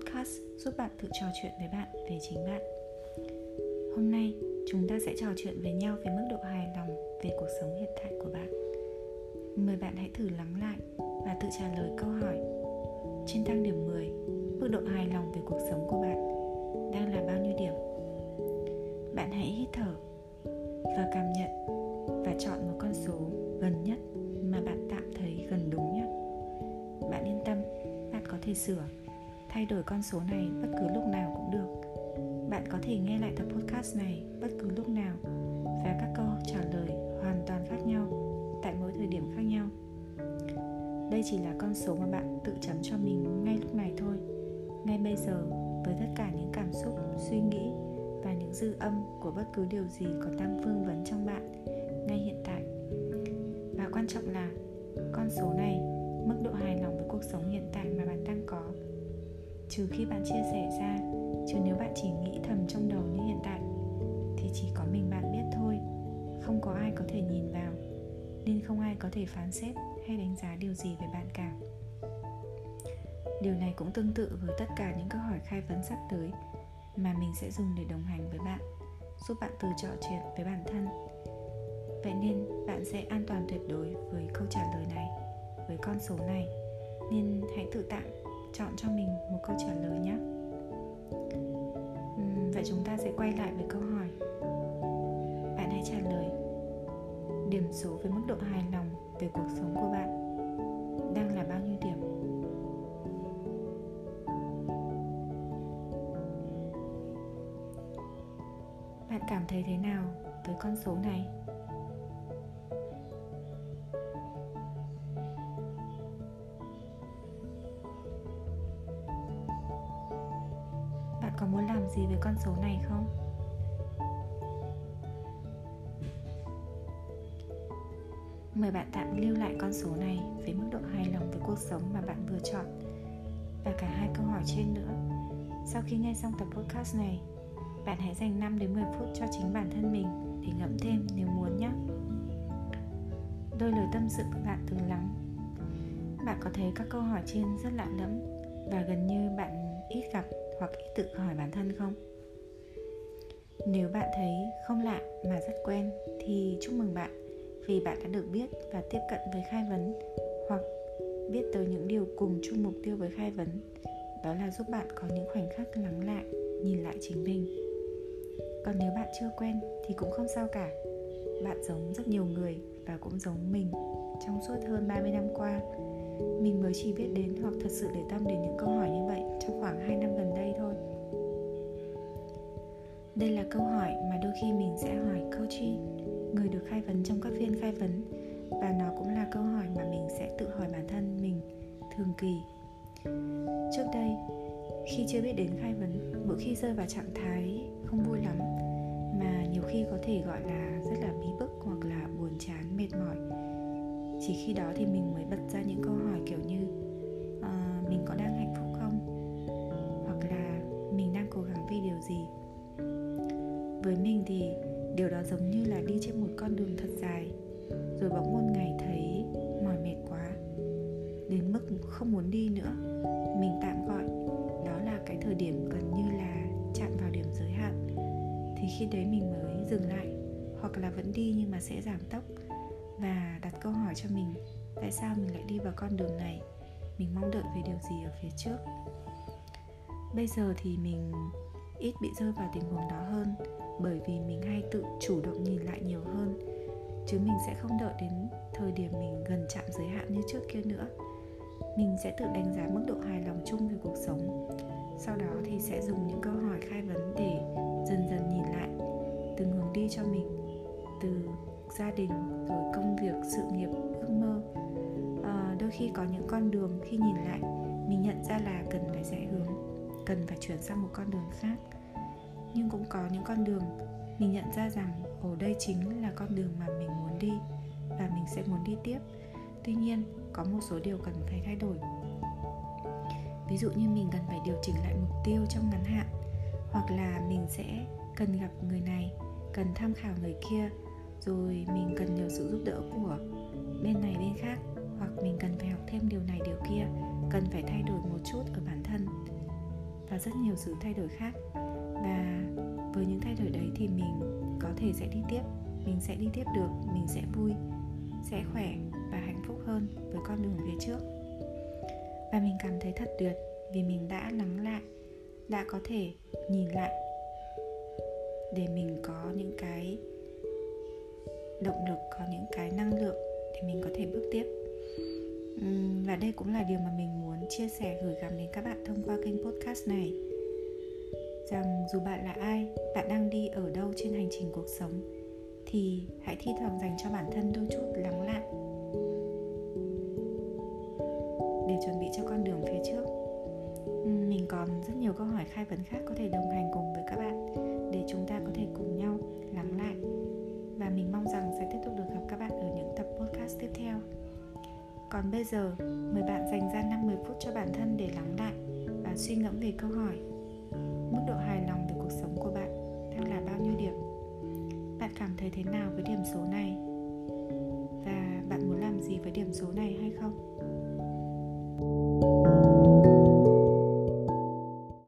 podcast giúp bạn tự trò chuyện với bạn về chính bạn. Hôm nay, chúng ta sẽ trò chuyện với nhau về mức độ hài lòng về cuộc sống hiện tại của bạn. Mời bạn hãy thử lắng lại và tự trả lời câu hỏi: trên thang điểm 10, mức độ hài lòng về cuộc sống của bạn đang là bao nhiêu điểm? Bạn hãy hít thở và cảm nhận và chọn một con số gần nhất mà bạn tạm thấy gần đúng nhất. Bạn yên tâm, bạn có thể sửa, thay đổi con số này bất cứ lúc nào cũng được. Bạn có thể nghe lại tập podcast này bất cứ lúc nào và các câu trả lời hoàn toàn khác nhau tại mỗi thời điểm khác nhau. Đây chỉ là con số mà bạn tự chấm cho mình ngay lúc này thôi, ngay bây giờ, với tất cả những cảm xúc, suy nghĩ và những dư âm của bất cứ điều gì có đang vương vấn trong bạn ngay hiện tại. Và quan trọng là con số này, mức độ hài lòng với cuộc sống hiện tại mà bạn đang có, trừ khi bạn chia sẻ ra, chứ nếu bạn chỉ nghĩ thầm trong đầu như hiện tại thì chỉ có mình bạn biết thôi, không có ai có thể nhìn vào, nên không ai có thể phán xét hay đánh giá điều gì về bạn cả. Điều này cũng tương tự với tất cả những câu hỏi khai vấn sắp tới mà mình sẽ dùng để đồng hành với bạn, giúp bạn tự trò chuyện với bản thân. Vậy nên bạn sẽ an toàn tuyệt đối với câu trả lời này, với con số này, nên hãy tự tạm chọn cho mình một câu trả lời nhé. Vậy chúng ta sẽ quay lại với câu hỏi. Bạn hãy trả lời: điểm số với mức độ hài lòng về cuộc sống của bạn đang là bao nhiêu điểm? Bạn cảm thấy thế nào với con số này? Bạn có muốn làm gì với con số này không? Mời bạn tạm lưu lại con số này với mức độ hài lòng với cuộc sống mà bạn vừa chọn và cả hai câu hỏi trên nữa. Sau khi nghe xong tập podcast này, bạn hãy dành 5-10 phút cho chính bản thân mình để ngẫm thêm nếu muốn nhé. Đôi lời tâm sự của bạn từng lắng. Bạn có thấy các câu hỏi trên rất lạ lẫm và gần như bạn ít gặp hoặc ít tự hỏi bản thân không? Nếu bạn thấy không lạ mà rất quen thì chúc mừng bạn, vì bạn đã được biết và tiếp cận với khai vấn hoặc biết tới những điều cùng chung mục tiêu với khai vấn, đó là giúp bạn có những khoảnh khắc lắng lại, nhìn lại chính mình. Còn nếu bạn chưa quen thì cũng không sao cả. Bạn giống rất nhiều người và cũng giống mình trong suốt hơn 30 năm qua. Mình mới chỉ biết đến hoặc thật sự để tâm đến những câu hỏi như vậy trong khoảng 2 năm gần đây thôi. Đây là câu hỏi mà đôi khi mình sẽ hỏi coachee, người được khai vấn trong các phiên khai vấn, và nó cũng là câu hỏi mà mình sẽ tự hỏi bản thân mình thường kỳ. Trước đây, khi chưa biết đến khai vấn, mỗi khi rơi vào trạng thái không vui lắm, mà nhiều khi có thể gọi là rất là bí bức hoặc là buồn chán, mệt mỏi, chỉ khi đó thì mình mới bật ra những câu hỏi kiểu như mình có đang hạnh phúc không? Hoặc là mình đang cố gắng vì điều gì? Với mình thì điều đó giống như là đi trên một con đường thật dài, rồi bỗng một ngày thấy mỏi mệt quá, đến mức không muốn đi nữa. Mình tạm gọi đó là cái thời điểm gần như là chạm vào điểm giới hạn. Thì khi đấy mình mới dừng lại, hoặc là vẫn đi nhưng mà sẽ giảm tốc, và đặt câu hỏi cho mình: tại sao mình lại đi vào con đường này? Mình mong đợi về điều gì ở phía trước? Bây giờ thì mình ít bị rơi vào tình huống đó hơn, bởi vì mình hay tự chủ động nhìn lại nhiều hơn, chứ mình sẽ không đợi đến thời điểm mình gần chạm giới hạn như trước kia nữa. Mình sẽ tự đánh giá mức độ hài lòng chung về cuộc sống, sau đó thì sẽ dùng những câu hỏi khai vấn để dần dần nhìn lại từng hướng đi cho mình, từ gia đình, rồi công việc, sự nghiệp, ước mơ. Đôi khi có những con đường khi nhìn lại mình nhận ra là cần phải rẽ hướng, cần phải chuyển sang một con đường khác. Nhưng cũng có những con đường mình nhận ra rằng đây chính là con đường mà mình muốn đi và mình sẽ muốn đi tiếp. Tuy nhiên, có một số điều cần phải thay đổi. Ví dụ như mình cần phải điều chỉnh lại mục tiêu trong ngắn hạn, hoặc là mình sẽ cần gặp người này, cần tham khảo người kia, rồi mình cần nhờ sự giúp đỡ của bên này bên khác, hoặc mình cần phải học thêm điều này điều kia, cần phải thay đổi một chút ở bản thân. và rất nhiều sự thay đổi khác. Và với những thay đổi đấy thì mình có thể sẽ đi tiếp, mình sẽ đi tiếp được, mình sẽ vui, sẽ khỏe và hạnh phúc hơn với con đường phía trước. Và mình cảm thấy thật tuyệt vì mình đã lắng lại, đã có thể nhìn lại để mình có những cái động lực, có những cái năng lượng để mình có thể bước tiếp. Và đây cũng là điều mà mình muốn chia sẻ, gửi gắm đến các bạn thông qua kênh podcast này, rằng dù bạn là ai, bạn đang đi ở đâu trên hành trình cuộc sống, thì hãy thi thoảng dành cho bản thân đôi chút lắng lại để chuẩn bị cho con đường phía trước. Mình còn rất nhiều câu hỏi khai vấn khác có thể đồng hành cùng với các bạn để chúng ta có thể cùng nhau lắng lại. Và mình mong rằng sẽ tiếp tục được gặp các bạn ở những tập podcast tiếp theo. Còn bây giờ, mời bạn dành ra 50 phút cho bản thân để lắng lại và suy ngẫm về câu hỏi: mức độ hài lòng về cuộc sống của bạn đang là bao nhiêu điểm? Bạn cảm thấy thế nào với điểm số này? Và bạn muốn làm gì với điểm số này?